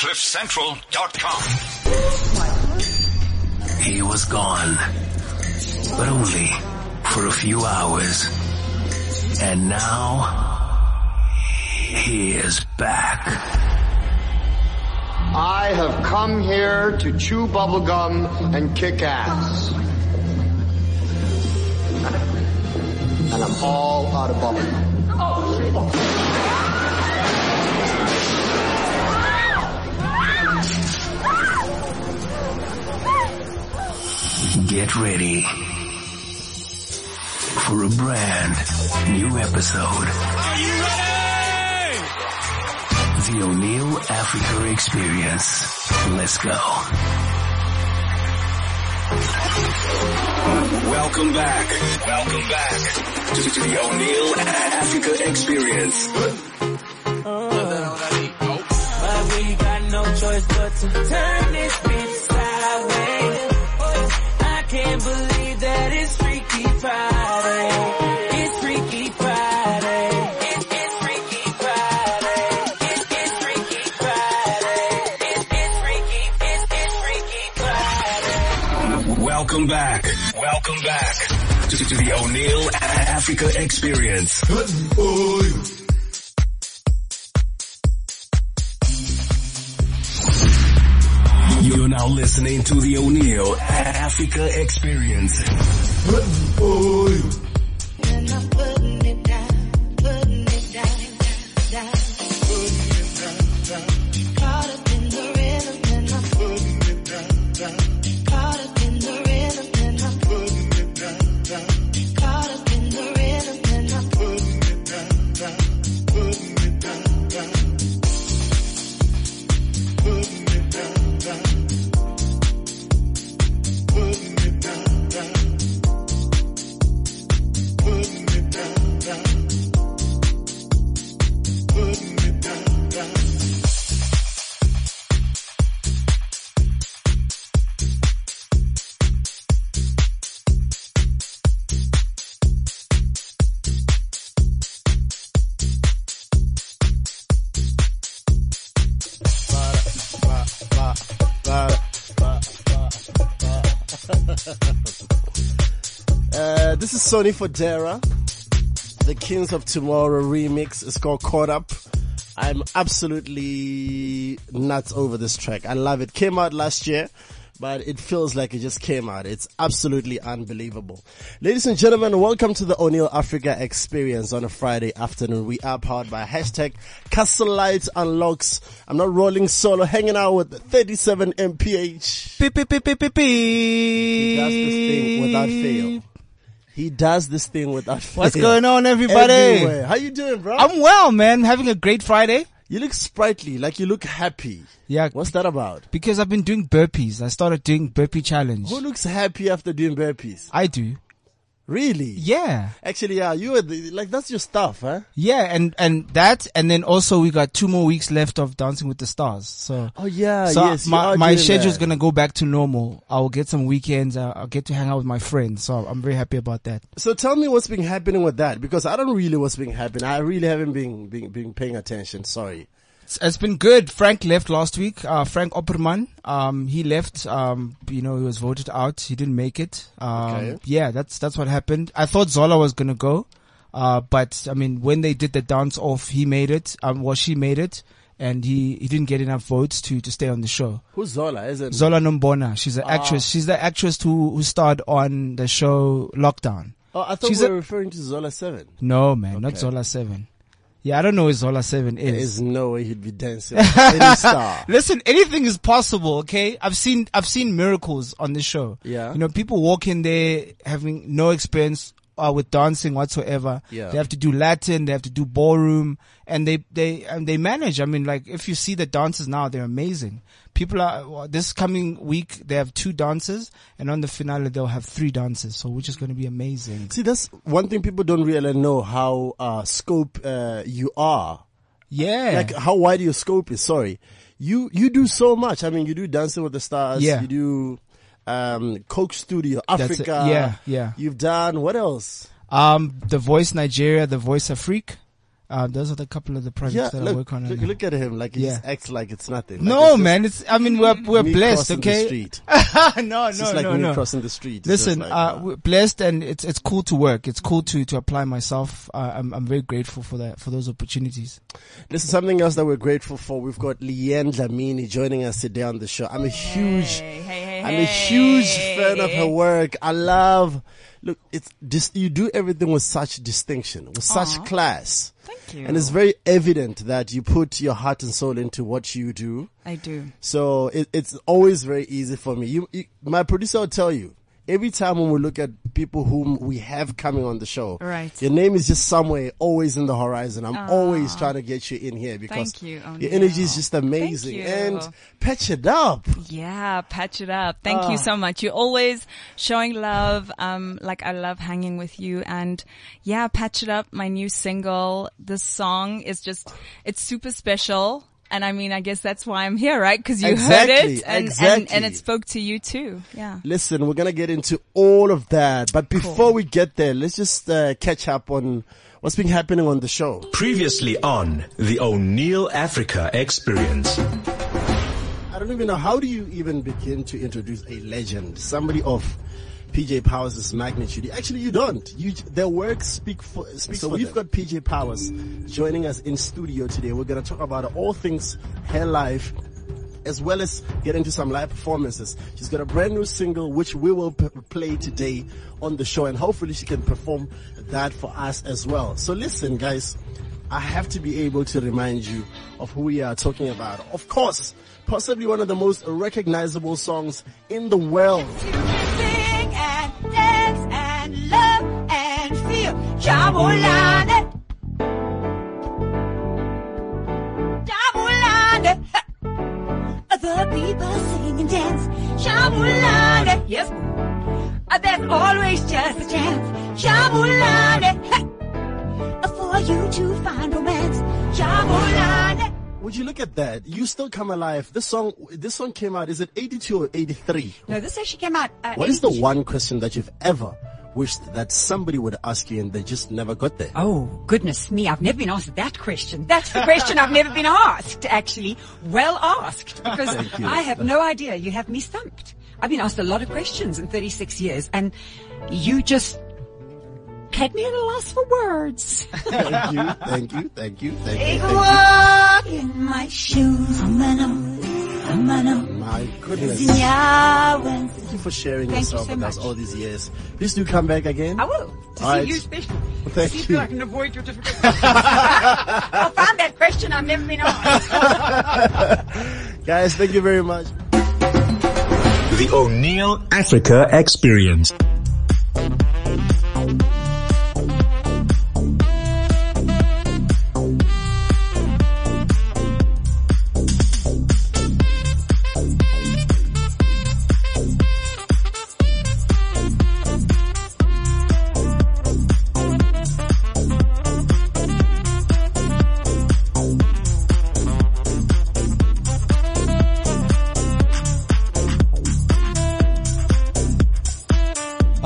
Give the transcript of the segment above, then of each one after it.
CliffCentral.com. He was gone, but only for a few hours. And now, he is back. I have come here to chew bubblegum and kick ass. And I'm all out of bubblegum. Oh. Get ready for a brand new episode. Are you ready? The O'Neal Africa Experience. Let's go. Welcome back. Welcome back to the O'Neal Africa Experience. But we got no choice but to turn this bitch sideways. Can't believe that it's Freaky Friday. It's Freaky Friday. It's Freaky Friday. It's Freaky Friday. It's Freaky Friday. Welcome back. Welcome back to the O'Neal Africa Experience. You're now listening to the O'Neal Africa Experience. This is Sonny Fodera, the Kings of Tomorrow remix. It's called Caught Up. I'm absolutely nuts over this track. I love it. Came out last year, but it feels like it just came out. It's absolutely unbelievable. Ladies and gentlemen, welcome to the O'Neal Africa Experience on a Friday afternoon. We are powered by hashtag Castle Lite Unlocks. I'm not rolling solo, hanging out with 37 MPH. He does this thing without fail. What's going on, everybody? Everywhere. How you doing, bro? I'm well, man. Having a great Friday. You look sprightly, like you look happy. Yeah. What's that about? Because I've been doing burpees. I started doing burpee challenge. Who looks happy after doing burpees? I do. Really? Yeah. Actually, yeah, you were like, that's your stuff, huh? Yeah, and then also we got 2 more weeks left of Dancing with the Stars. So. Oh yeah, so yes. My schedule's gonna go back to normal. I'll get some weekends. I'll get to hang out with my friends. So I'm very happy about that. So tell me what's been happening with that, because I don't really what's been happening. I really haven't been paying attention. Sorry. It's been good. Frank left last week. Frank Opperman, he left. He was voted out. He didn't make it. Okay. Yeah, that's what happened. I thought Zola was gonna go, but I mean, when they did the dance off, he made it. She made it, and he didn't get enough votes to stay on the show. Who's Zola? Is it Zola Nombona? She's an actress. She's the actress who starred on the show Lockdown. Oh, I thought we were referring to Zola 7. No, man, okay. Not Zola 7. Yeah, I don't know who Zola 7 is. There's no way he'd be dancing like any star. Listen, anything is possible, okay? I've seen miracles on this show. Yeah. You know, people walk in there having no experience with dancing whatsoever. Yeah. They have to do Latin, they have to do ballroom, and they manage. I mean, like, if you see the dances now, they're amazing. People are, this coming week, they have 2 dances, and on the finale, they'll have 3 dances, so which is going to be amazing. See, that's one thing people don't really know, how scope you are. Yeah. Like, how wide your scope is, sorry. You do so much. I mean, you do Dancing with the Stars. Yeah. You do Coke Studio Africa. Yeah, yeah. You've done, what else? The Voice Nigeria, The Voice Afrique. Those are the couple of the projects that I work on. Look, look at him, like he just acts like it's nothing. Like no, it's man, it's. I mean, we're blessed, okay? No. Crossing the street. Listen, like, we're blessed, and it's cool to work. It's cool to apply myself. I'm very grateful for that, for those opportunities. This is something else that we're grateful for. We've got LeAnne Dlamini joining us today on the show. I'm a huge, I'm a huge fan of her work. I love. Look, it's just, you do everything with such distinction, with such class. Thank you. And it's very evident that you put your heart and soul into what you do. I do. So it's always very easy for me. My producer will tell you, every time when we look at people whom we have coming on the show, right, your name is just somewhere always in the horizon. I'm always trying to get you in here because your energy is just amazing. And patch it up. Yeah, patch it up. Thank you so much. You're always showing love. Like I love hanging with you. And yeah, patch it up. My new single. This song is just, it's super special. And I mean, I guess that's why I'm here, right? Because you heard it and it spoke to you too. Yeah. Listen, we're going to get into all of that. But before we get there, let's just catch up on what's been happening on the show. Previously on the O'Neal Africa Experience. I don't even know, how do you even begin to introduce a legend? Somebody of P.J. Powers' magnitude. Actually, you don't. Their work speaks for them. So we've got P.J. Powers joining us in studio today. We're going to talk about all things her life, as well as get into some live performances. She's got a brand new single, which we will play today on the show, and hopefully she can perform that for us as well. So listen, guys, I have to be able to remind you of who we are talking about. Of course, possibly one of the most recognizable songs in the world. Shambulani, Shambulani, the people sing and dance. Shambulani, yes, there's always just a chance. Shambulani, for you to find romance. Shambulani. Would you look at that? You still come alive. This song came out, is it 82 or 83? No, this actually came out. What is the one question that you've ever wished that somebody would ask you and they just never got there? Oh, goodness me. I've never been asked that question. That's the question I've never been asked, actually. Well asked, because I have no idea. You have me stumped. I've been asked a lot of questions in 36 years and you just had me at a loss for words. Thank you. Take a walk in my shoes, my goodness. Thank you for sharing yourself with us all these years. Please do come back again. I will. To see you special. Thank you. See if I can avoid your difficult questions. I found that question I've never been asked. Guys, thank you very much. The O'Neal Africa Experience.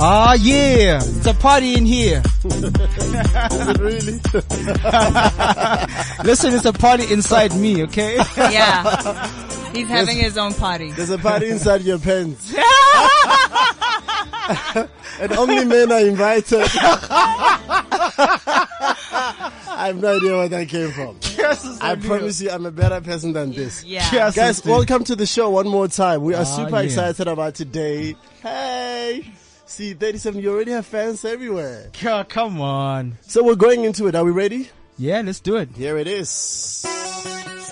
Ah, yeah, it's a party in here. Is it really? Listen, it's a party inside me, okay? Yeah, he's having his own party. There's a party inside your pants. And only men are invited. I have no idea where that came from. I promise you, I'm a better person than this. Yeah. Guys, welcome to the show one more time. We are super excited about today. Hey! See, 37, you already have fans everywhere. God, come on. So we're going into it. Are we ready? Yeah, let's do it. Here it is. It's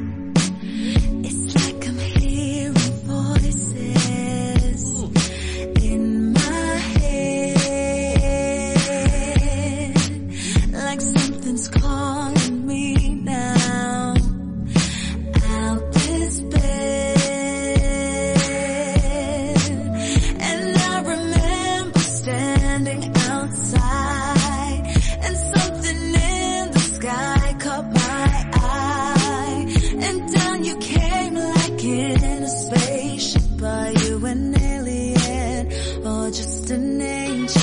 like I'm hearing voices in my head, like something's calling me now, out there. an alien or just an angel?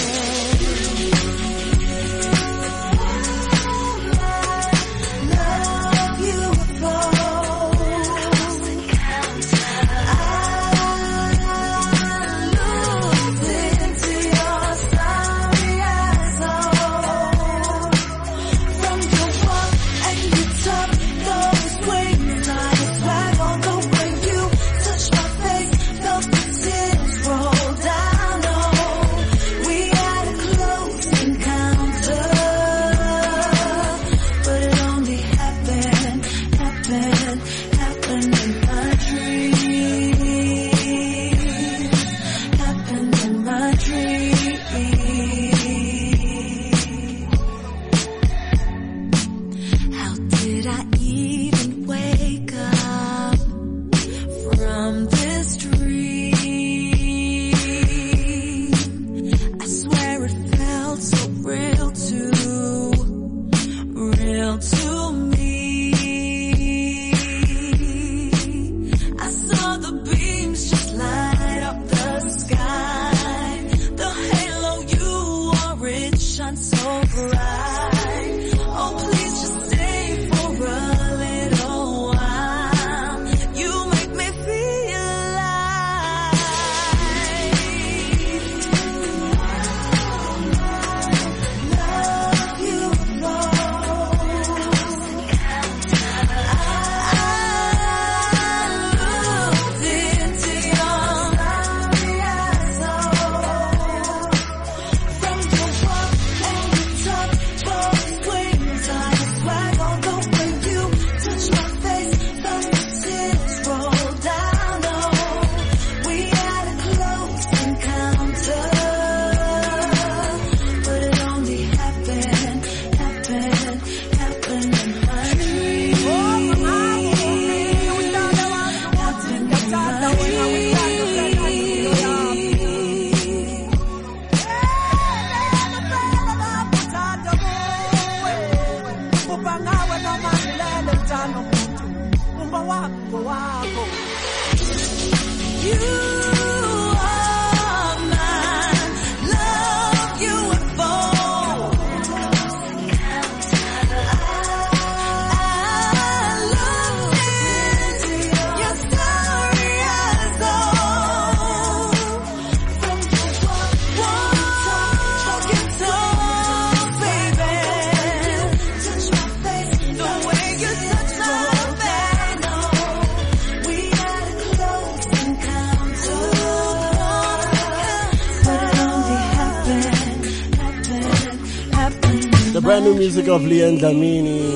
Brand new music of LeAnne Dlamini.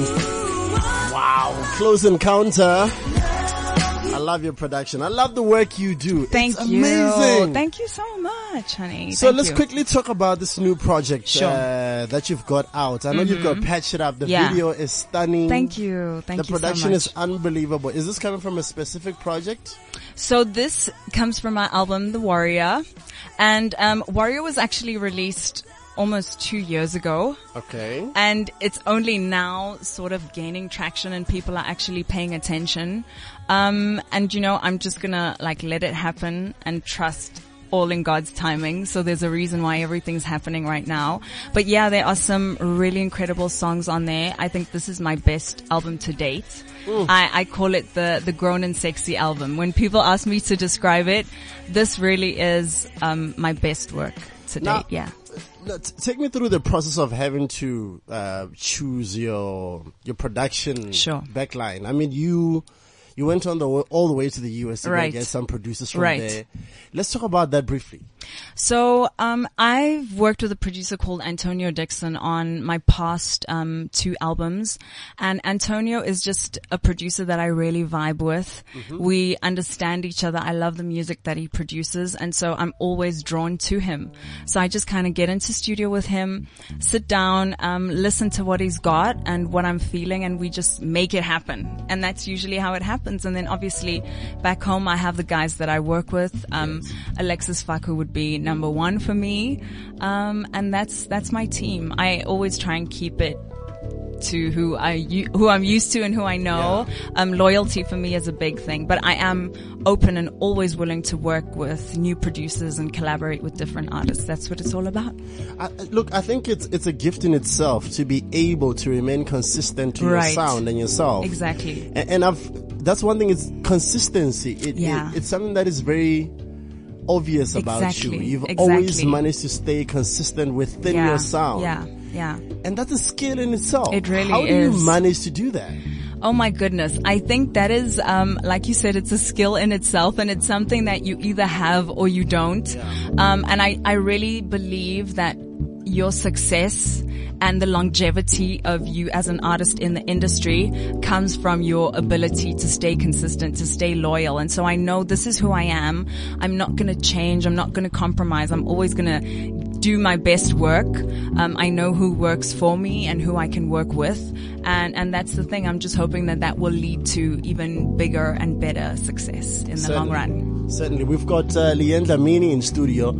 Wow. Close Encounter. I love your production. I love the work you do. Thank you. Amazing. Thank you so much, honey. So let's quickly talk about this new project that you've got out. I know you've got Patch It Up. The video is stunning. Thank you. Thank you so much. The production is unbelievable. Is this coming from a specific project? So this comes from my album, The Warrior. And Warrior was actually released almost 2 years ago. Okay. And it's only now sort of gaining traction and people are actually paying attention. And you know, I'm just gonna like let it happen and trust all in God's timing. So there's a reason why everything's happening right now. But yeah, there are some really incredible songs on there. I think this is my best album to date. I call it the grown and sexy album. When people ask me to describe it, this really is my best work to date. Yeah. Take me through the process of having to choose your production backline. I mean, you went on all the way to the US to get some producers from there. Let's talk about that briefly. So I've worked with a producer called Antonio Dixon on my past two albums, and Antonio is just a producer that I really vibe with. We understand each other. I love the music that he produces, and so I'm always drawn to him. So I just kind of get into studio with him, sit down, listen to what he's got and what I'm feeling, and we just make it happen. And that's usually how it happens. And then obviously back home I have the guys that I work with. Alexis Faku would be number one for me, and that's my team. I always try and keep it to who I'm used to and who I know. Yeah. Loyalty for me is a big thing, but I am open and always willing to work with new producers and collaborate with different artists. That's what it's all about. Look, I think it's a gift in itself to be able to remain consistent to your sound and yourself. Exactly. And that's one thing, it's consistency. It's something that is very obvious about you. You've always managed to stay consistent within your sound. Yeah. Yeah. And that's a skill in itself. It really is. How do you manage to do that? Oh my goodness. I think that is, like you said, it's a skill in itself, and it's something that you either have or you don't. Yeah. And I really believe that your success and the longevity of you as an artist in the industry comes from your ability to stay consistent, to stay loyal. And so I know this is who I am. I'm not going to change. I'm not going to compromise. I'm always going to do my best work. I know who works for me and who I can work with. And that's the thing. I'm just hoping that will lead to even bigger and better success in the long run. Certainly. We've got LeAnne Dlamini in studio.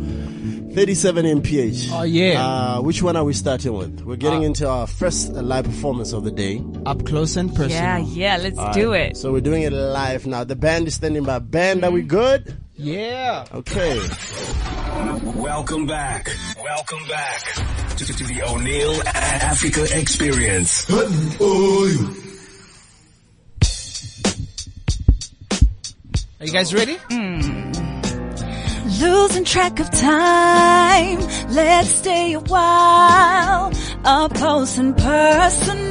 37 MPH. Oh, yeah. Which one are we starting with? We're getting into our first live performance of the day. Up close and personal. Yeah, let's do it. So we're doing it live now. The band is standing by. Band, are we good? Yeah. Okay. Welcome back to the O'Neal Africa Experience. Are you guys ready? Losing track of time, let's stay a while, up close and personal.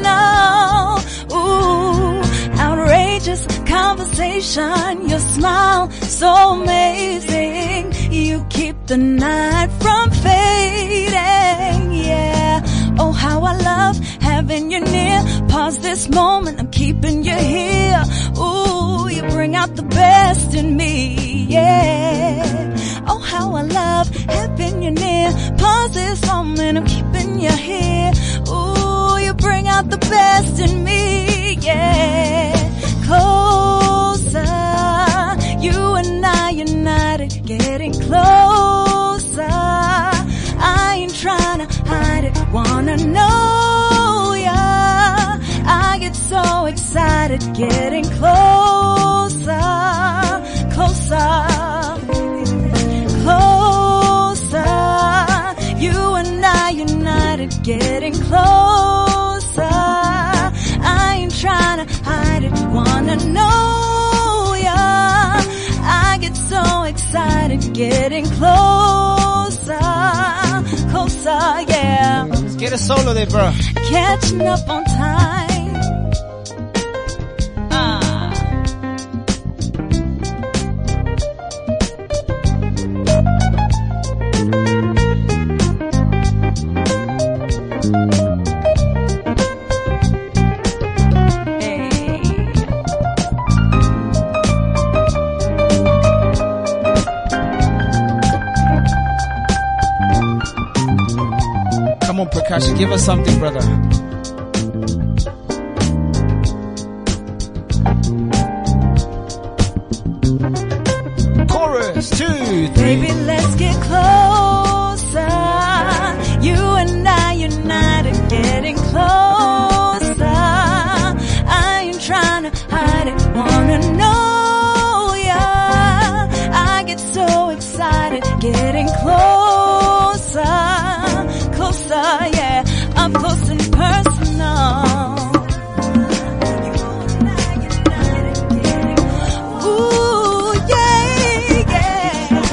Ooh, outrageous conversation, your smile so amazing, you keep the night from fading, yeah. Oh, how I love having you near, pause this moment, I'm keeping you here. Ooh, you bring out the best in me, yeah. Oh, how I love having you near, pause this moment, I'm keeping you here. Ooh, you bring out the best in me, yeah. Closer, you and I united, getting closer. I ain't trying to hide it, wanna know ya. I get so excited, getting closer. You and I united, getting closer. I ain't trying to hide it, wanna know ya. I get so excited, getting closer, yeah. Let's get a solo there, bro. Catching up on time. Percussion, give us something, brother. Chorus, 2, 3. Baby, let's get closer. You and I united, getting closer. I ain't trying to hide it, wanna know ya. I get so excited, getting closer. Yeah, up close and personal. Ooh, yeah, yeah.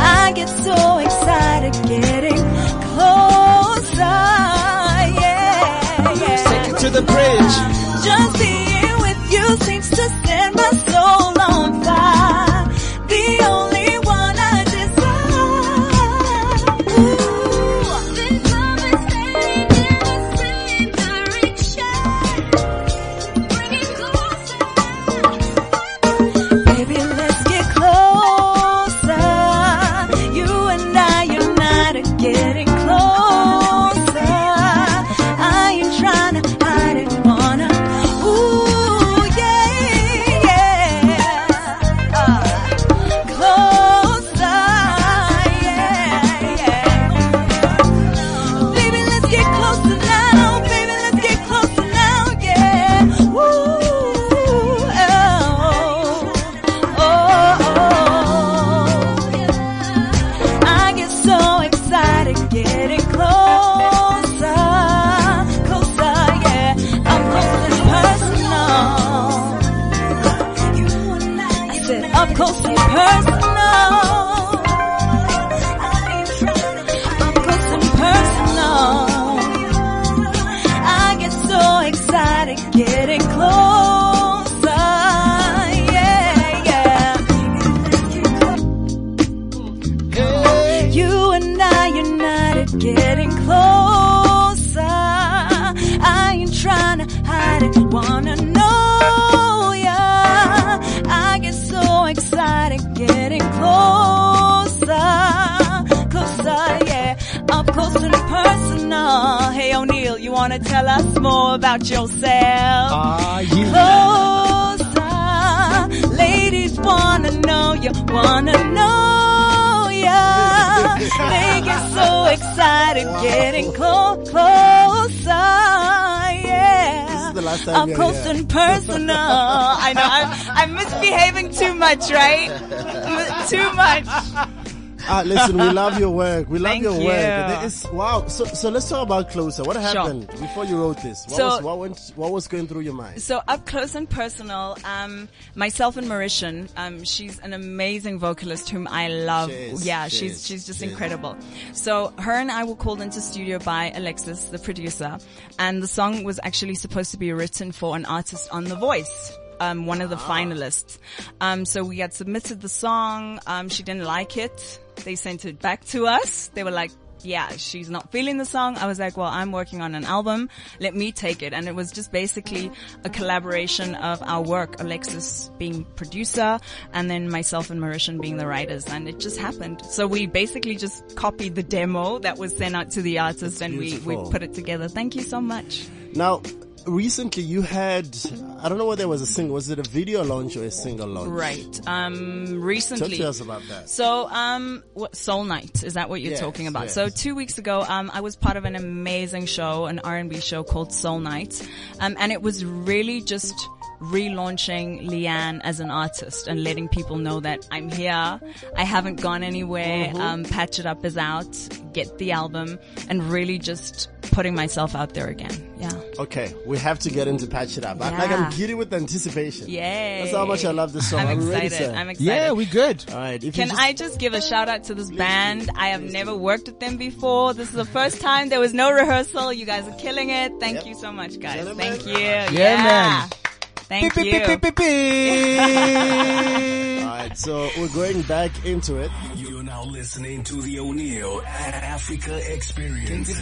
I get so excited getting closer, yeah, yeah. Take it to the bridge. Just being with you seems to set my soul on fire. The only one I it up close and personal. Up close and personal. I get so excited getting close. Getting closer, I ain't trying to hide it, wanna know ya. I get so excited getting closer, closer, yeah. Up close and personal. Hey O'Neal, you wanna tell us more about yourself? Yeah. Closer, ladies wanna know ya, wanna know ya. They get so excited, wow, getting closer, yeah. This is the last time up close here, and personal. I know, I'm misbehaving too much, right? Too much. Listen, we love your work. We love your work. There is, wow. So let's talk about Closer. What happened before you wrote this? What was going through your mind? So up close and personal, myself and Marishan, she's an amazing vocalist whom I love. She's just incredible. So her and I were called into studio by Alexis, the producer, and the song was actually supposed to be written for an artist on The Voice. One of the finalists. So we had submitted the song. She didn't like it. They sent it back to us. They were like, yeah, she's not feeling the song. I was like, well, I'm working on an album. Let me take it. And it was just basically a collaboration of our work, Alexis being producer and then myself and Marishan being the writers. And it just happened. So we basically just copied the demo that was sent out to the artist and we put it together. Thank you so much. Now, recently you had, I don't know whether there was a single, was it a video launch or a single launch? Right. Recently. Tell us about that. So, Soul Night, is that what you're talking about? Yes. So 2 weeks ago, I was part of an amazing show, an R&B show called Soul Night. And it was really just relaunching LeAnne as an artist and letting people know that I'm here. I haven't gone anywhere. Mm-hmm. Patch It Up is out. Get the album and really just putting myself out there again. Yeah. Okay. We have to get into Patch It Up. Yeah. I'm giddy with anticipation. Yay. That's how much I love this song. I'm excited. Yeah, we good. All right. I just give a shout out to this band? I have never worked with them before. This is the first time. There was no rehearsal. You guys are killing it. Thank you so much, guys. Gentlemen. Thank you. Yeah, man. Thank you. Alright, so we're going back into it. You're now listening to the O'Neal Africa Experience.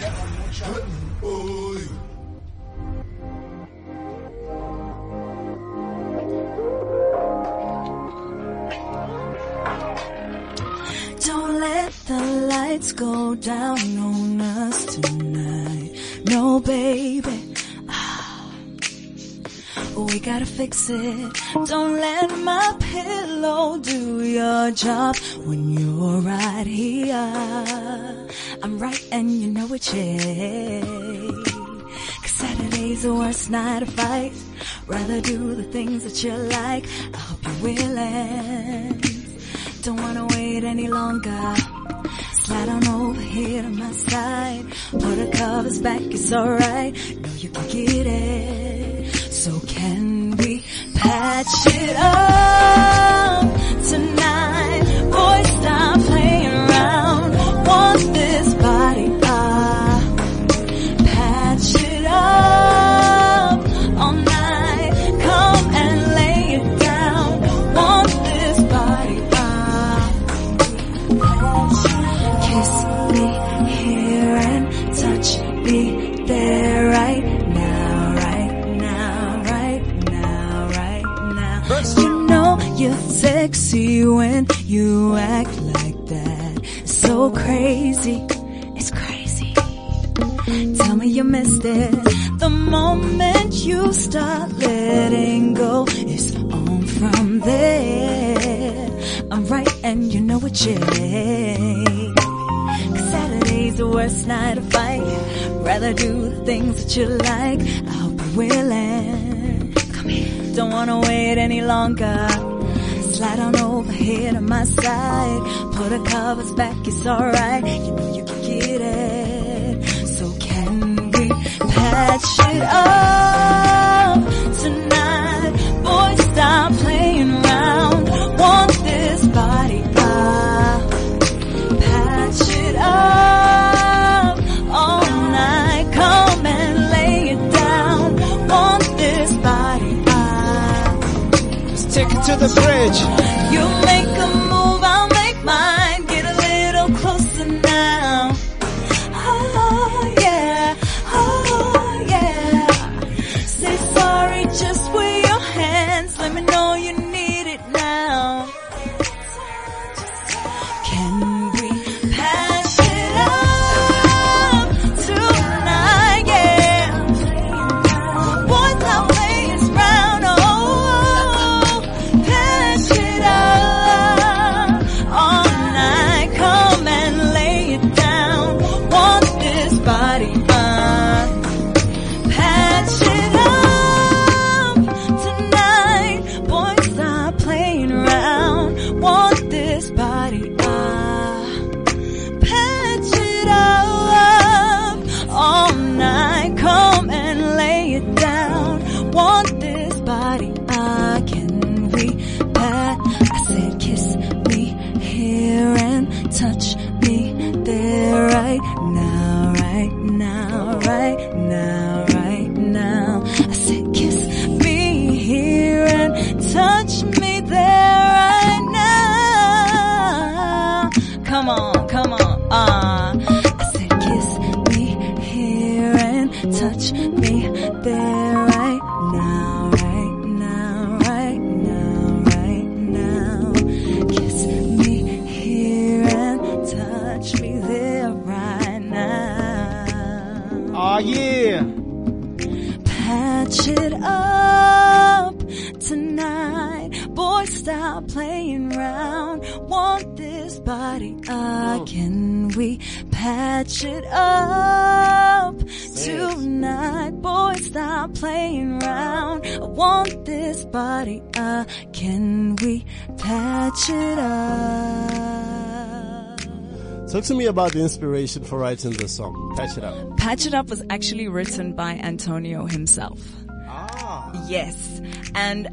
Don't let the lights go down on us tonight. No, baby. We gotta fix it. Don't let my pillow do your job when you're right here. I'm right and you know it, yeah. Cause Saturday's the worst night to fight. Rather do the things that you like. I hope you're willing. Don't wanna wait any longer. Slide on over here to my side. Put the covers back, it's alright. Know you can get it. So can we patch it up tonight? Boy, stop playing around. Want this body, patch it up all night. Come and lay it down. Want this body, kiss me here and touch me there right now. You know you're sexy when you act like that. So crazy, it's crazy. Tell me you missed it. The moment you start letting go, it's on from there. I'm right and you know it, yeah. Cause Saturday's the worst night to fight. Rather do the things that you like. I hope you're willing. Come here. Don't wanna wait any longer. Slide on over here to my side. Put the covers back, it's alright. You know you can get it. So can we patch it up tonight? Boy, stop playing around. at the bridge. You make a move, I'll make mine. Get a little closer now. Oh yeah, oh yeah. Say sorry just with your hands. Let me know you need it now. Can we patch it up tonight? Boy, stop playing around. I want this body. Can we patch it up? Talk to me about the inspiration for writing this song, Patch It Up. Patch It Up was actually written by Antonio himself. Ah. Yes. And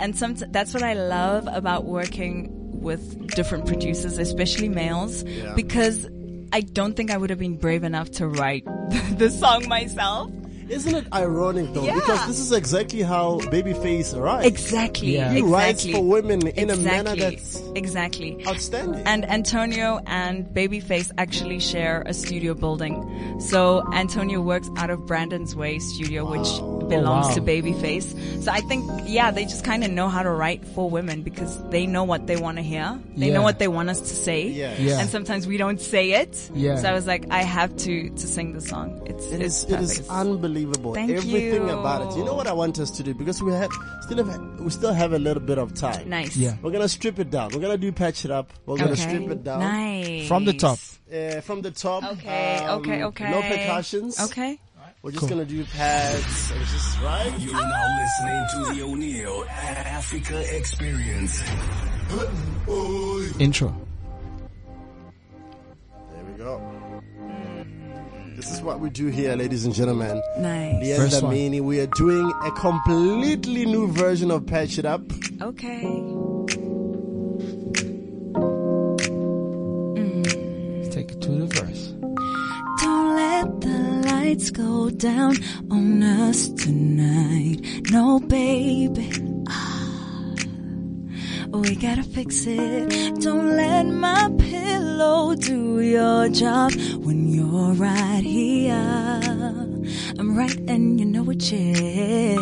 that's what I love about working with different producers, especially males, because I don't think I would have been brave enough to write the song myself. Isn't it ironic though? Yeah. Because this is exactly how Babyface writes. Exactly. Yeah. He writes for women in a manner that's outstanding. And Antonio and Babyface actually share a studio building. So Antonio works out of Brandon's Way studio, which belongs to Babyface. So I think, they just kind of know how to write for women because they know what they want to hear. They know what they want us to say. Yes. Yeah. And sometimes we don't say it. Yeah. So I was like, I have to sing the song. It is unbelievable. Everything about it. You know what I want us to do? Because we still have a little bit of time. Nice. Yeah. We're gonna strip it down. We're gonna do Patch It Up. We're gonna strip it down. Nice. From the top. Okay. Okay. No percussions. Okay. We're just gonna do pads. It's just right. You're now listening to the O'Neal Africa Experience. Intro. There we go. This is what we do here, ladies and gentlemen. Nice. LeAnne Dlamini, we are doing a completely new version of Patch It Up. Okay. Let's take it to the verse. Don't let the lights go down on us tonight. No, baby. We gotta fix it. Don't let my pillow do your job when you're right here. I'm right and you know it, yeah.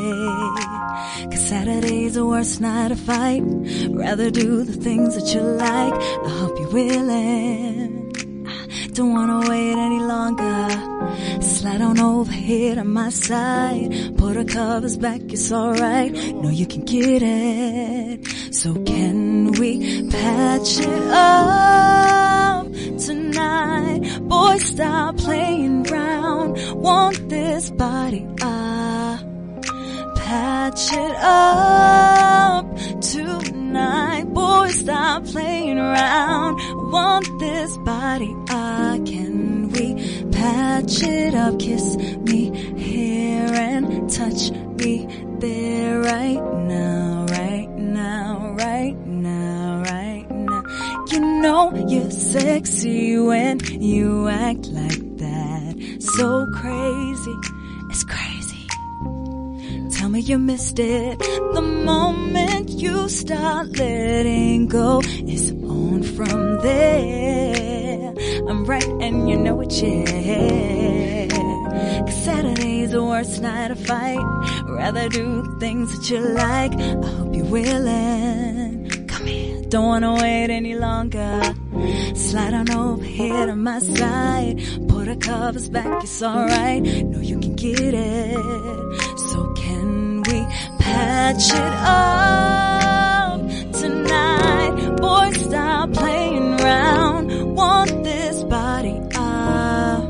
Cause Saturday's the worst night to fight. Rather do the things that you like. I hope you're willing. I don't wanna wait any longer. Slide on over here to my side. Pull the covers back, it's alright. Know you can get it. So can we patch it up tonight? Boy, stop playing round. Want this body up? Patch it up tonight. Boy, stop playing round. Want this body up? Can we patch it up? Kiss me here and touch me there right now, right now, right now, right now. You know you're sexy when you act like that. So crazy, it's crazy. Tell Mama, you missed it. The moment you start letting go, it's on from there. I'm right and you know it, yeah. 'Cause Saturday's the worst night to fight. Rather do things that you like. I hope you're willing. Come here, don't wanna wait any longer. Slide on over here to my side. Pull the covers back, it's alright. Know you can get it. So can we patch it up tonight? Boy, stop playing around. Want this body up.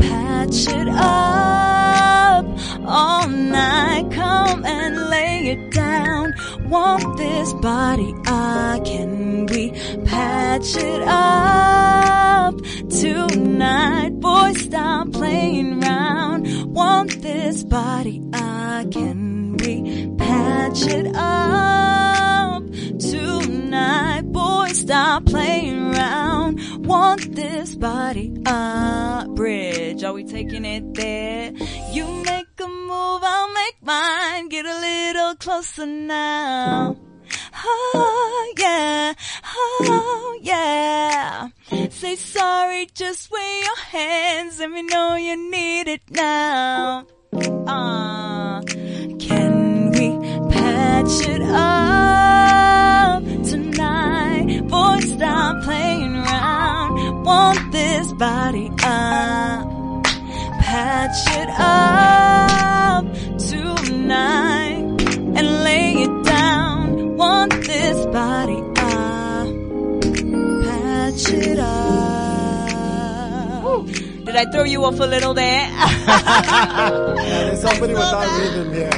Patch it up all night. Come and lay it down. Want this body up. Can we patch it up tonight? Boy, stop playing round. Want this body up. Can we patch it up tonight? Boy, stop playing round. Want this body up. Bridge, are we taking it there? You make a move, I'll make mine. Get a little closer now. Oh yeah, oh yeah. Say sorry, just wave your hands. Let me know you need it now. Can we patch it up tonight? Boy, stop playing around. Want this body up. Patch it up tonight and lay it down. Want this body up. Patch it up. Ooh. Did I throw you off a little there? Yeah, somebody without rhythm here.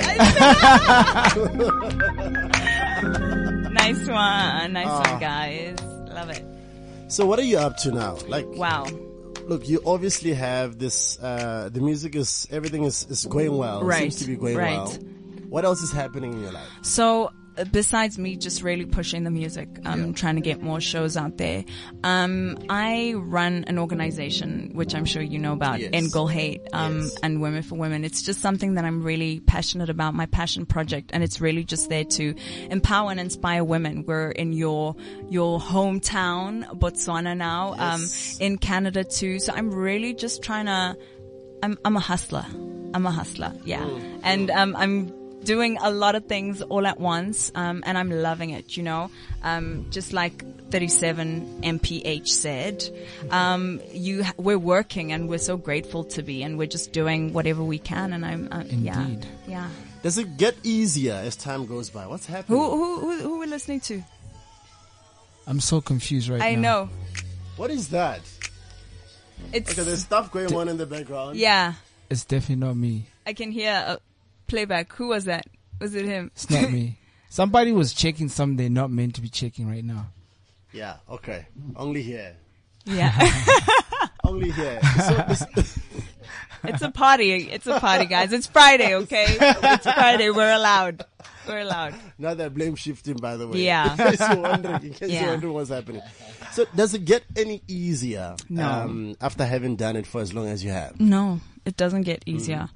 Nice one. Nice one, guys. Love it. So what are you up to now? Like, wow. Look, you obviously have this, the music is, everything is going well. Right. Seems to be going well. What else is happening in your life? So, besides me just really pushing the music, trying to get more shows out there, I run an organization, which I'm sure you know about, End Girl Hate, and Women for Women. It's just something that I'm really passionate about, my passion project, and it's really just there to empower and inspire women. We're in your hometown, Botswana now, in Canada too. So I'm really just trying to, I'm a hustler. I'm a hustler. Yeah. Mm-hmm. And, I'm doing a lot of things all at once, and I'm loving it, you know. Just like 37 MPH said, we're working and we're so grateful to be, and we're just doing whatever we can, and I'm, yeah. Does it get easier as time goes by? What's happening? Who are we listening to? I'm so confused right now. I know. What is that? It's okay, there's stuff going on in the background. Yeah. It's definitely not me. I can hear playback. Who was that? Was it him? It's not me. Somebody was checking something they're not meant to be checking right now. Yeah, okay. Only here. Yeah. Only here. So it's a party. It's a party, guys. It's Friday, okay? It's Friday. We're allowed. We're allowed. Now they're blame shifting, by the way. Yeah. In case you're wondering what's happening. So does it get any easier after having done it for as long as you have? No, it doesn't get easier.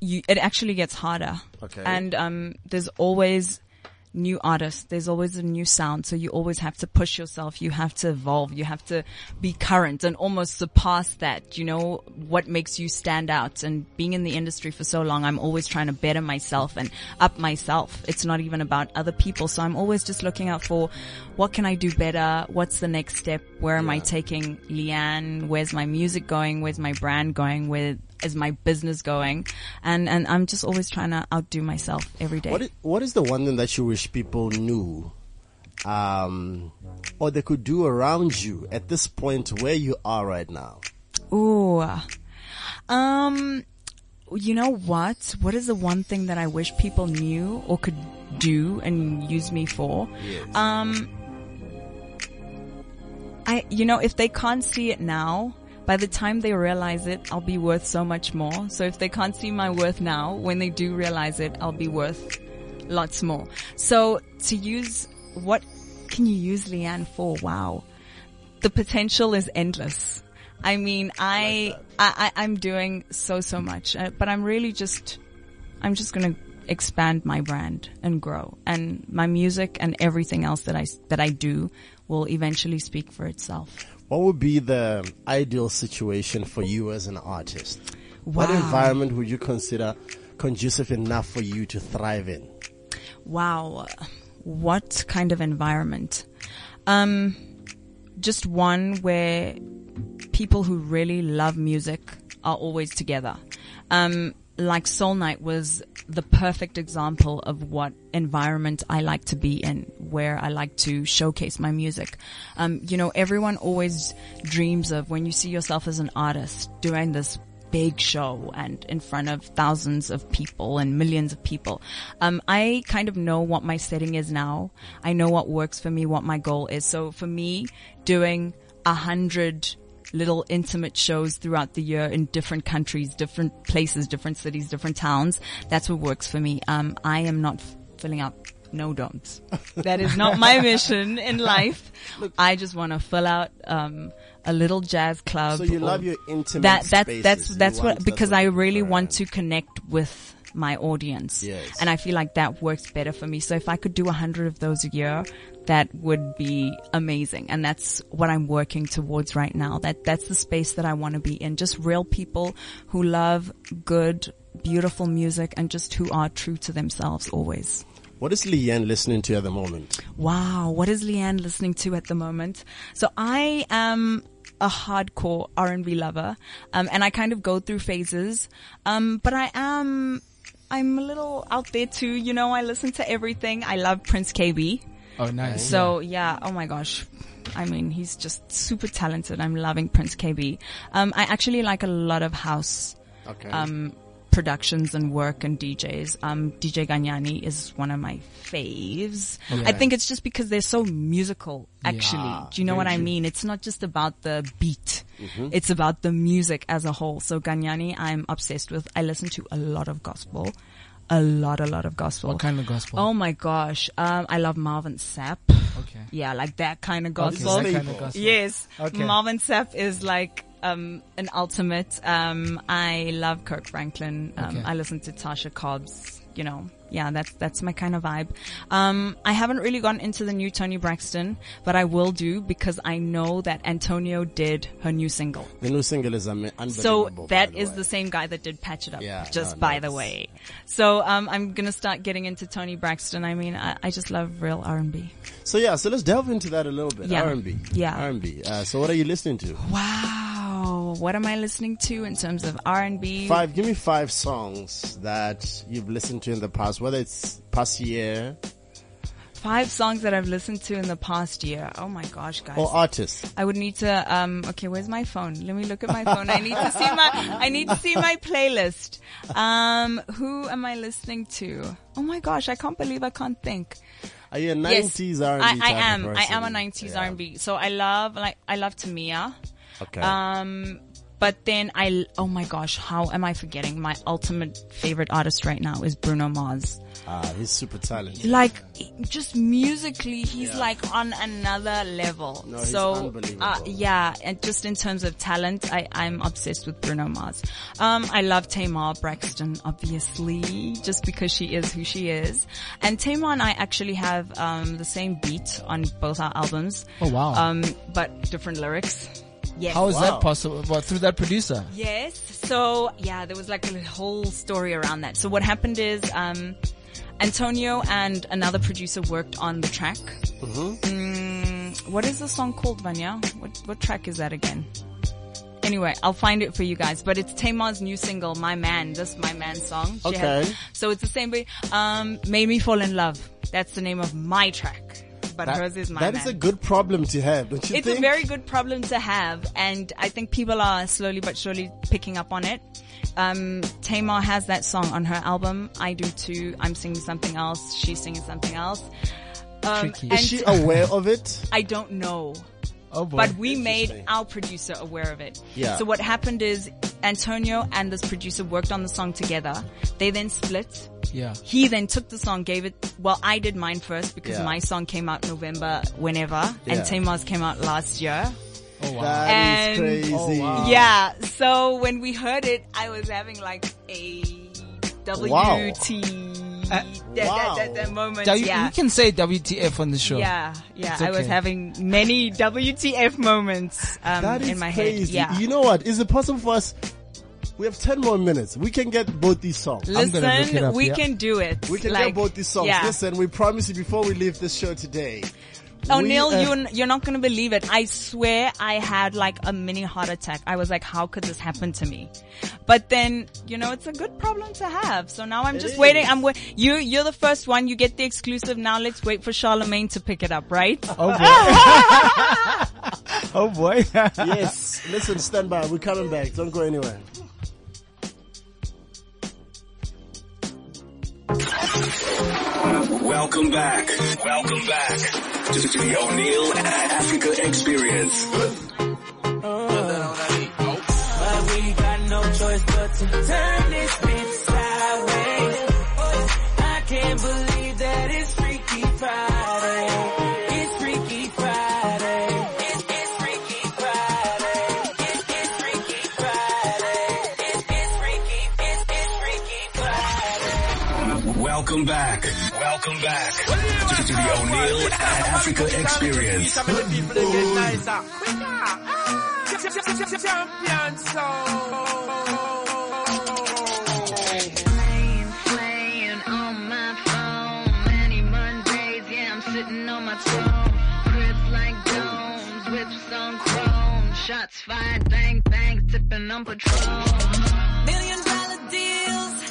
It actually gets harder. Okay. And, there's always new artists. There's always a new sound. So you always have to push yourself. You have to evolve. You have to be current and almost surpass that, you know, what makes you stand out. And being in the industry for so long, I'm always trying to better myself and up myself. It's not even about other people. So I'm always just looking out for what can I do better? What's the next step? Where am I taking LeAnne? Where's my music going? Where's my brand going? Where is my business going? And I'm just always trying to outdo myself every day. What is the one thing that you wish people knew, or they could do around you at this point where you are right now? Ooh, you know what? What is the one thing that I wish people knew or could do and use me for? Yes. If they can't see it now, by the time they realize it, I'll be worth so much more. So if they can't see my worth now, when they do realize it, I'll be worth lots more. So to use, what can you use LeAnne for? Wow. The potential is endless. I mean, I'm doing so much, but I'm really just I'm just going to expand my brand and grow, and my music and everything else that I do will eventually speak for itself. What would be the ideal situation for you as an artist? Wow. What environment would you consider conducive enough for you to thrive in? Wow. What kind of environment? Just one where people who really love music are always together. Like Soul Night was the perfect example of what environment I like to be in, where I like to showcase my music. Everyone always dreams of, when you see yourself as an artist doing this big show and in front of thousands of people and millions of people. I kind of know what my setting is now. I know what works for me, what my goal is. So for me, doing 100 little intimate shows throughout the year in different countries, different places, different cities, different towns, that's what works for me. I am not filling out no domes. That is not my mission in life. Look, I just want to fill out a little jazz club. So you love your intimate spaces. I really want to connect with my audience. Yes. And I feel like that works better for me. So if I could do 100 of those a year, that would be amazing. And that's what I'm working towards right now. That's the space that I want to be in. Just real people who love good, beautiful music and just who are true to themselves always. What is LeAnne listening to at the moment? Wow, what is LeAnne listening to at the moment? So I am a hardcore R&B lover, and I kind of go through phases, but I'm a little out there too, I listen to everything. I love Prince KB. Oh, nice. So yeah, oh my gosh. I mean, he's just super talented. I'm loving Prince KB. I actually like a lot of house. Okay. Productions and work and DJs. DJ Ganyani is one of my faves. Yeah. I think it's just because they're so musical, actually. Yeah, do you know what I mean? It's not just about the beat. Mm-hmm. It's about the music as a whole. So Ganyani, I'm obsessed with. I listen to a lot of gospel. A lot of gospel. What kind of gospel? Oh my gosh. I love Marvin Sapp. Okay. Yeah, like that kind of gospel. Oh, this is that kind of gospel. Yes. Okay. Marvin Sapp is like an ultimate. I love Kirk Franklin. Okay. I listen to Tasha Cobbs, Yeah, that's my kind of vibe. I haven't really gone into the new Toni Braxton, but I will do because I know that Antonio did her new single. The new single is unbelievable. So that is the same guy that did Patch It Up, the way. So I'm going to start getting into Toni Braxton. I mean, I just love real R&B. So yeah, so let's delve into that a little bit. Yeah. R&B. Yeah. R&B. So what are you listening to? Wow. What am I listening to in terms of R&B? Give me 5 songs that you've listened to in the past. Whether it's past year. 5 songs that I've listened to in the past year. Oh my gosh, guys. Or artists. I would need to, okay, where's my phone? Let me look at my phone. I need to see my playlist. Who am I listening to? Oh my gosh, I can't believe I can't think. Are you a 90s R&B type of person? I am a 90s R&B. So I love Tamia. Okay. But then oh my gosh, how am I forgetting? My ultimate favorite artist right now is Bruno Mars. He's super talented. Like, just musically, he's like on another level. No, he's unbelievable. Yeah, and just in terms of talent, I'm obsessed with Bruno Mars. I love Tamar Braxton, obviously, just because she is who she is. And Tamar and I actually have, the same beat on both our albums. Oh wow. But different lyrics. Yes. How is that possible? Well, through that producer? Yes. So, yeah, there was like a whole story around that. So what happened is, Antonio and another producer worked on the track. Mm-hmm. What is the song called, Vanya? What track is that again? Anyway, I'll find it for you guys. But it's Tamar's new single, My Man. This My Man song. Okay. So it's the same way. Made Me Fall in Love. That's the name of my track. But hers is My Man. That is a good problem to have, don't you think? It's a very good problem to have, and I think people are slowly but surely picking up on it. Tamar has that song on her album. I do too. I'm singing something else. She's singing something else. Is she aware of it? I don't know. Oh boy. But we made our producer aware of it. Yeah. So what happened is Antonio and this producer worked on the song together. They then split. Yeah. He then took the song, I did mine first because my song came out November and Tamar's came out last year. Oh wow. That is crazy. Oh, wow. Yeah. So when we heard it, I was having like a WT. That moment. You can say WTF on the show. Yeah. Okay. I was having many WTF moments in my crazy head. Yeah. You know what? Is it possible for us? We have 10 more minutes. We can get both these songs. Listen, we can do it. We can get both these songs. Yeah. Listen, we promise you before we leave this show today. O'Neal, you're not going to believe it. I swear I had like a mini heart attack. I was like, how could this happen to me? But then, it's a good problem to have. So now I'm just waiting. You're the first one. You get the exclusive. Now let's wait for Charlemagne to pick it up, right? Oh boy. Oh boy. Yes. Listen, stand by. We're coming back. Don't go anywhere. Welcome back to the O'Neal Africa Experience. But we got no choice but to turn this bitch sideways. I can't believe that it's Freaky Friday. It's Freaky Friday. It's Freaky Friday. It's Freaky Friday. It's Freaky Friday. Welcome back to the O'Neal Africa Experience. Playing on my phone. Many Mondays, I'm sitting on my throne. Grips like domes, whips on chrome. Shots fired, bang, bang, sipping on Patron. $1 million deals,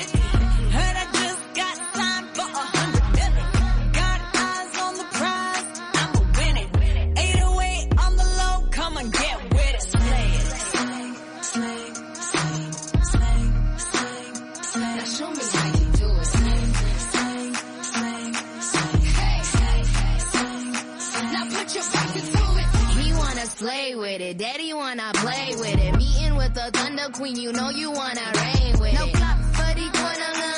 50-50. Heard I just got signed for 100 million. Got eyes on the prize, I'ma win it. 808 on the low, come and get with it. Slay it. Slay, slay, slay, slay, slay. Now show me how you do it. Slay, slay, slay, slay. Hey, slay, slay, slay. Now put your back into it. We wanna slay with it, daddy wanna play with it. Meeting with the Thunder Queen, you know you wanna reign with it. No clock for the corner line.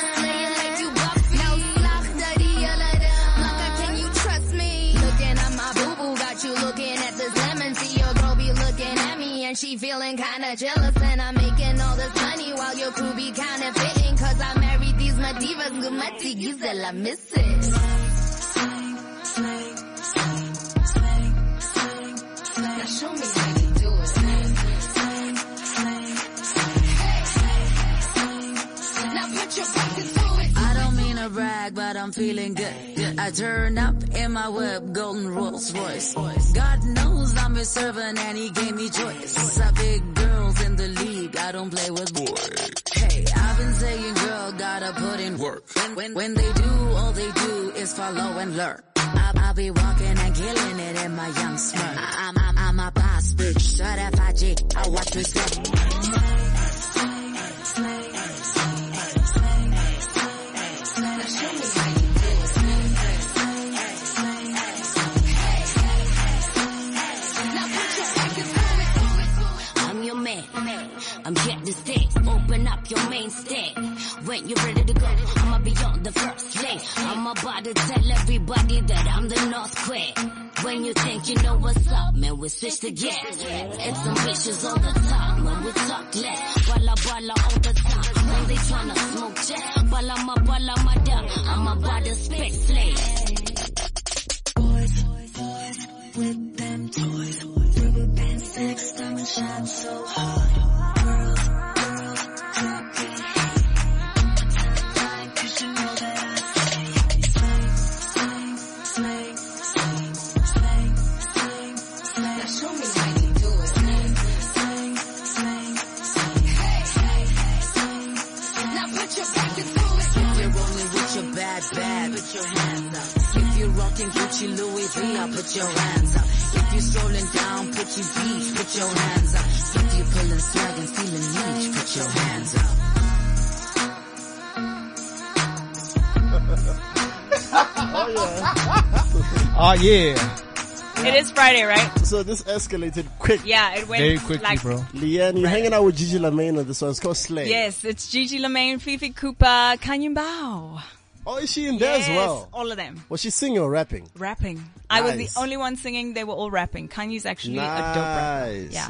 You looking at this lemon tea, your girl be looking at me and she feeling kinda jealous, and I'm making all this money while your crew be kinda fitting, cause I married these Madivas, Gumati Gisela, miss it. Slang, slang, slang, slang, slang, slang. Now show me how you do it. Slang, slang, slang, slang. Hey, slang, slang, slang. Now put your back into it. I don't mean to brag, but I'm feeling good. I turn up in my web, golden Rolls Royce. God knows I'm a servant and he gave me choice. I big girls in the league, I don't play with boys. Hey, I've been saying girl, gotta put in work. When they do, all they do is follow and lurk. I'll be walking and killing it in my young smirk. I'm a boss bitch, certified G, I watch you slip. I'm getting the sticks, open up your main stick. When you're ready to go, I'ma be on the first link. I'm about to tell everybody that I'm the North Queen. When you think you know what's up, man, we switch to get. It's ambitious all the time, when we talk less. Walla walla all the time, when they tryna smoke jet. Walla my duck, I'm about to spit slay. Boys, with them toys. Rubber bands, sex, diamond shine so hard. Bad, put your hands up. If you're rocking Gucci Louis V, I'll put your hands up. If you're strolling down, put your beach, put your hands up. If you're pulling swag and feeling niche, put your hands up. Oh yeah. It is Friday, right? So this escalated quick. Yeah, it went very quickly, like, bro. LeAnne, you're hanging out with Gigi Lamayne on this one. It's called Slay. Yes, it's Gigi Lamayne, Fifi Cooper, Kanye Bao. Oh, is she in there as well? Yes, all of them. Was she singing or rapping? Rapping. Nice. I was the only one singing. They were all rapping. Kanye's actually a dope rapper. Yeah.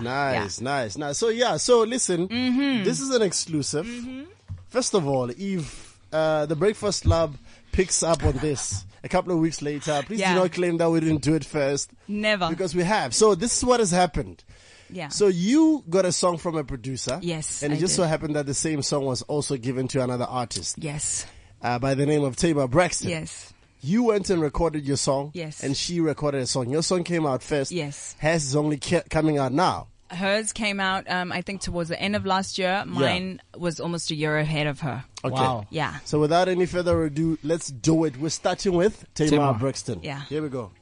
Nice. So listen, this is an exclusive. Mm-hmm. First of all, if the Breakfast Club picks up on this a couple of weeks later, please do not claim that we didn't do it first. Never. Because we have. So this is what has happened. Yeah. So you got a song from a producer. Yes. And it so happened that the same song was also given to another artist. Yes. By the name of Tamar Braxton. Yes. You went and recorded your song. Yes. And she recorded a song. Your song came out first. Yes. Hers is only coming out now. Hers came out, I think, towards the end of last year. Mine was almost a year ahead of her. Okay. Wow. Yeah. So without any further ado, let's do it. We're starting with Tamar Braxton. Yeah. Here we go.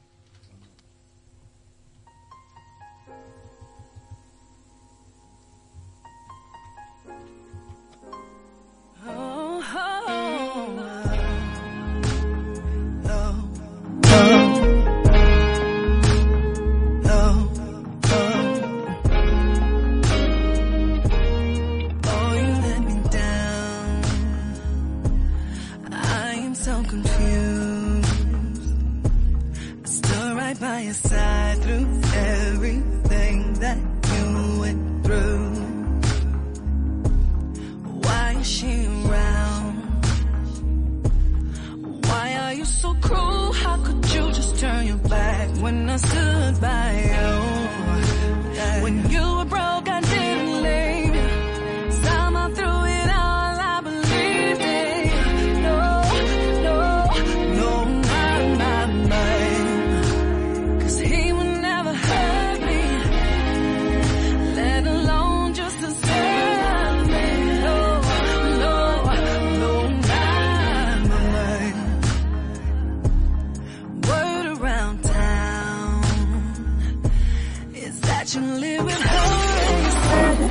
By your side through everything that you went through. Why is she around? Why are you so cruel? How could you just turn your back when I stood by you? When you were broke, I didn't leave. Somehow through it all, I believed it. No, not.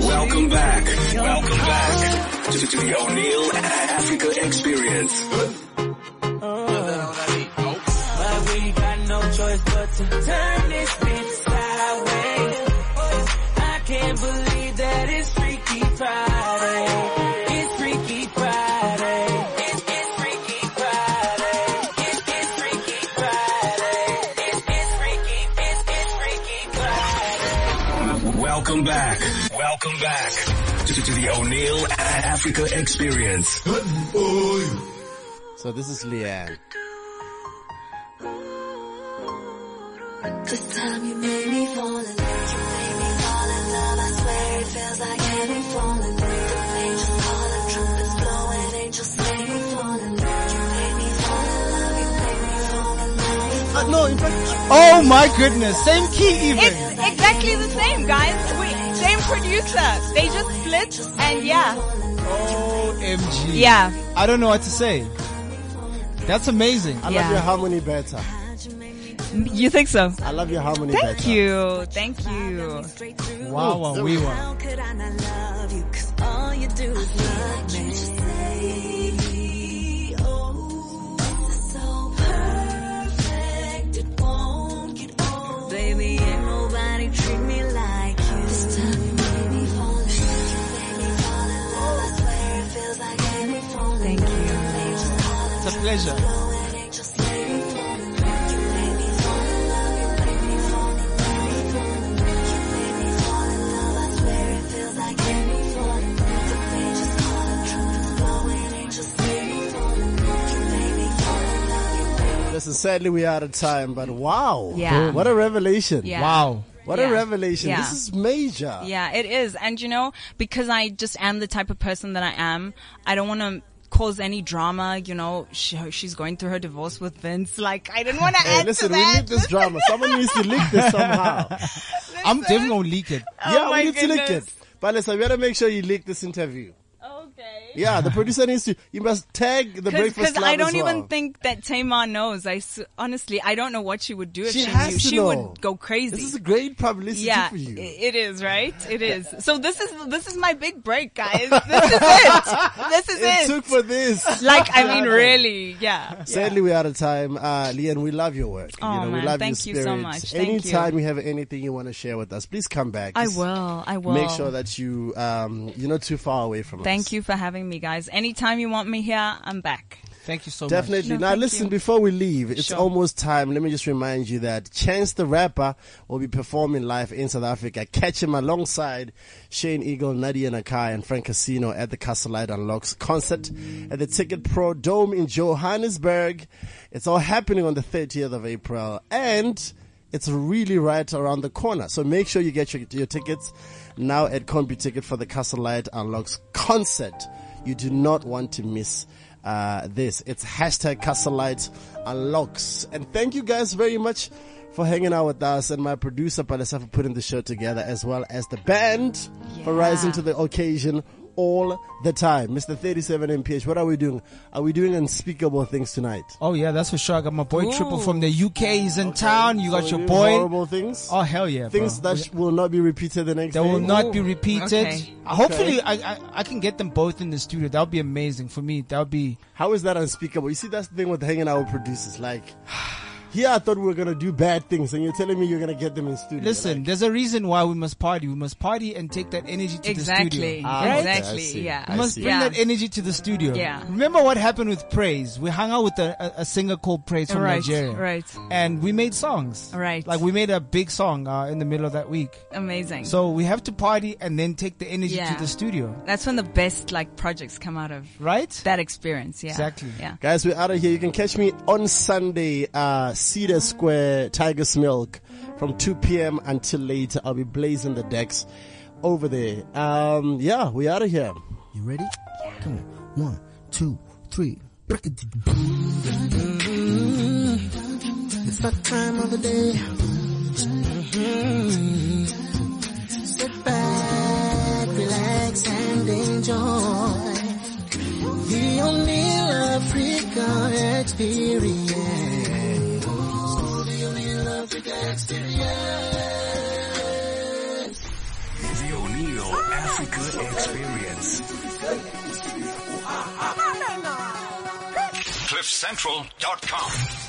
Welcome back to the O'Neal Africa Experience. But we got no choice but to turn this bitch sideways. I can't believe that it's Freaky Friday. It's Freaky Friday. It's Freaky Friday. It's Freaky Friday. It's Freaky Friday. Welcome back to the O'Neal Africa Experience. So this is LeAnne. This time you made me fall in love. You made me fall in love. I swear it feels like heaven falling. The angel calling, trumpets blowing, angels made me fall in love. You made me fall in love. You made me fall in love. No, in fact, oh my goodness, same key even. It's exactly the same, guys. Same producer. They just split and OMG. Yeah. I don't know what to say. That's amazing. I love your harmony better. You think so? I love your harmony better. Thank you. Wow, we were. How could I not love you? Cause all you do is love me. Oh, so perfect. It won't get old. Baby, ain't nobody treat me like. This time you made me fall in love. You made me fall in love. I swear it feels like heaven falling. Thank you. It's a pleasure. You made me fall in love. You made me fall in love. You made me fall in love. I swear it feels like heaven falling. The pages calling, trumpets blowing, angels made me fall in love. You made me fall in love. Listen, sadly we're out of time, but wow. Yeah. What a revelation. Yeah. Wow. What a revelation. Yeah. This is major. Yeah, it is. And you know, because I just am the type of person that I am, I don't want to cause any drama, you know. She's going through her divorce with Vince. Like, I didn't want to add to that. We need this drama. Someone needs to leak this somehow. I'm definitely going to leak it. We need to leak it. But listen, we got to make sure you leak this interview. Okay. Yeah, the producer needs to. You must tag the Breakfast Club. Because I don't even think that Tamar knows. Honestly, I don't know what she would do if she knew. She would go crazy. This is great publicity for you. It is, right? It is. So this is my big break, guys. This is it. It took for this. Like, I mean, really, yeah. Sadly, we're out of time. LeAnne, we love your work. Oh, man, we love thank you so much. Anytime you have anything you want to share with us, please come back. I will. Make sure that you, you're not too far away from us. Thank you for having me, guys. Anytime you want me here, I'm back. Thank you so much. Definitely. No, now listen, before we leave, it's almost time. Let me just remind you that Chance the Rapper will be performing live in South Africa. Catch him alongside Shane Eagle, Nadia Nakai and Frank Casino at the Castle Lite Unlocks concert at the Ticket Pro Dome in Johannesburg. It's all happening on the 30th of April and it's really right around the corner. So make sure you get your tickets now at CompuTicket for the Castle Lite Unlocks concert. You do not want to miss this. It's hashtag Castle Lite Unlocks. And thank you guys very much for hanging out with us and my producer, Palesa, for putting the show together as well as the band for rising to the occasion all the time. Mr. 37 MPH, what are we doing? Are we doing unspeakable things tonight? Oh yeah, that's for sure. I got my boy Triple from the UK. He's in town. You got your boy. Horrible things. Oh hell yeah. Things that will not be repeated the next day. That will not be repeated. Okay. Hopefully I can get them both in the studio. That would be amazing for me. That would be. How is that unspeakable? You see, that's the thing with hanging out with producers. Like, here I thought we were going to do bad things and you're telling me you're going to get them in studio. Listen, there's a reason why we must party. We must party and take that energy to the studio. Right? Exactly. Yeah. We must bring that energy to the studio. Yeah. Remember what happened with Praise? We hung out with a singer called Praise from Nigeria. Right. And we made songs. Right. Like we made a big song in the middle of that week. Amazing. So we have to party and then take the energy to the studio. That's when the best like projects come out of that experience. Yeah. Exactly. Yeah. Guys, we're out of here. You can catch me on Sunday, Cedar Square, Tiger's Milk from 2 p.m. until later. I'll be blazing the decks over there. Yeah, we out of here. You ready? Yeah. Come on. 1, 2, 3. It's that time of the day. Sit back, relax, and enjoy the O'Neal Africa Experience. The O'Neal Africa Experience. CliffCentral.com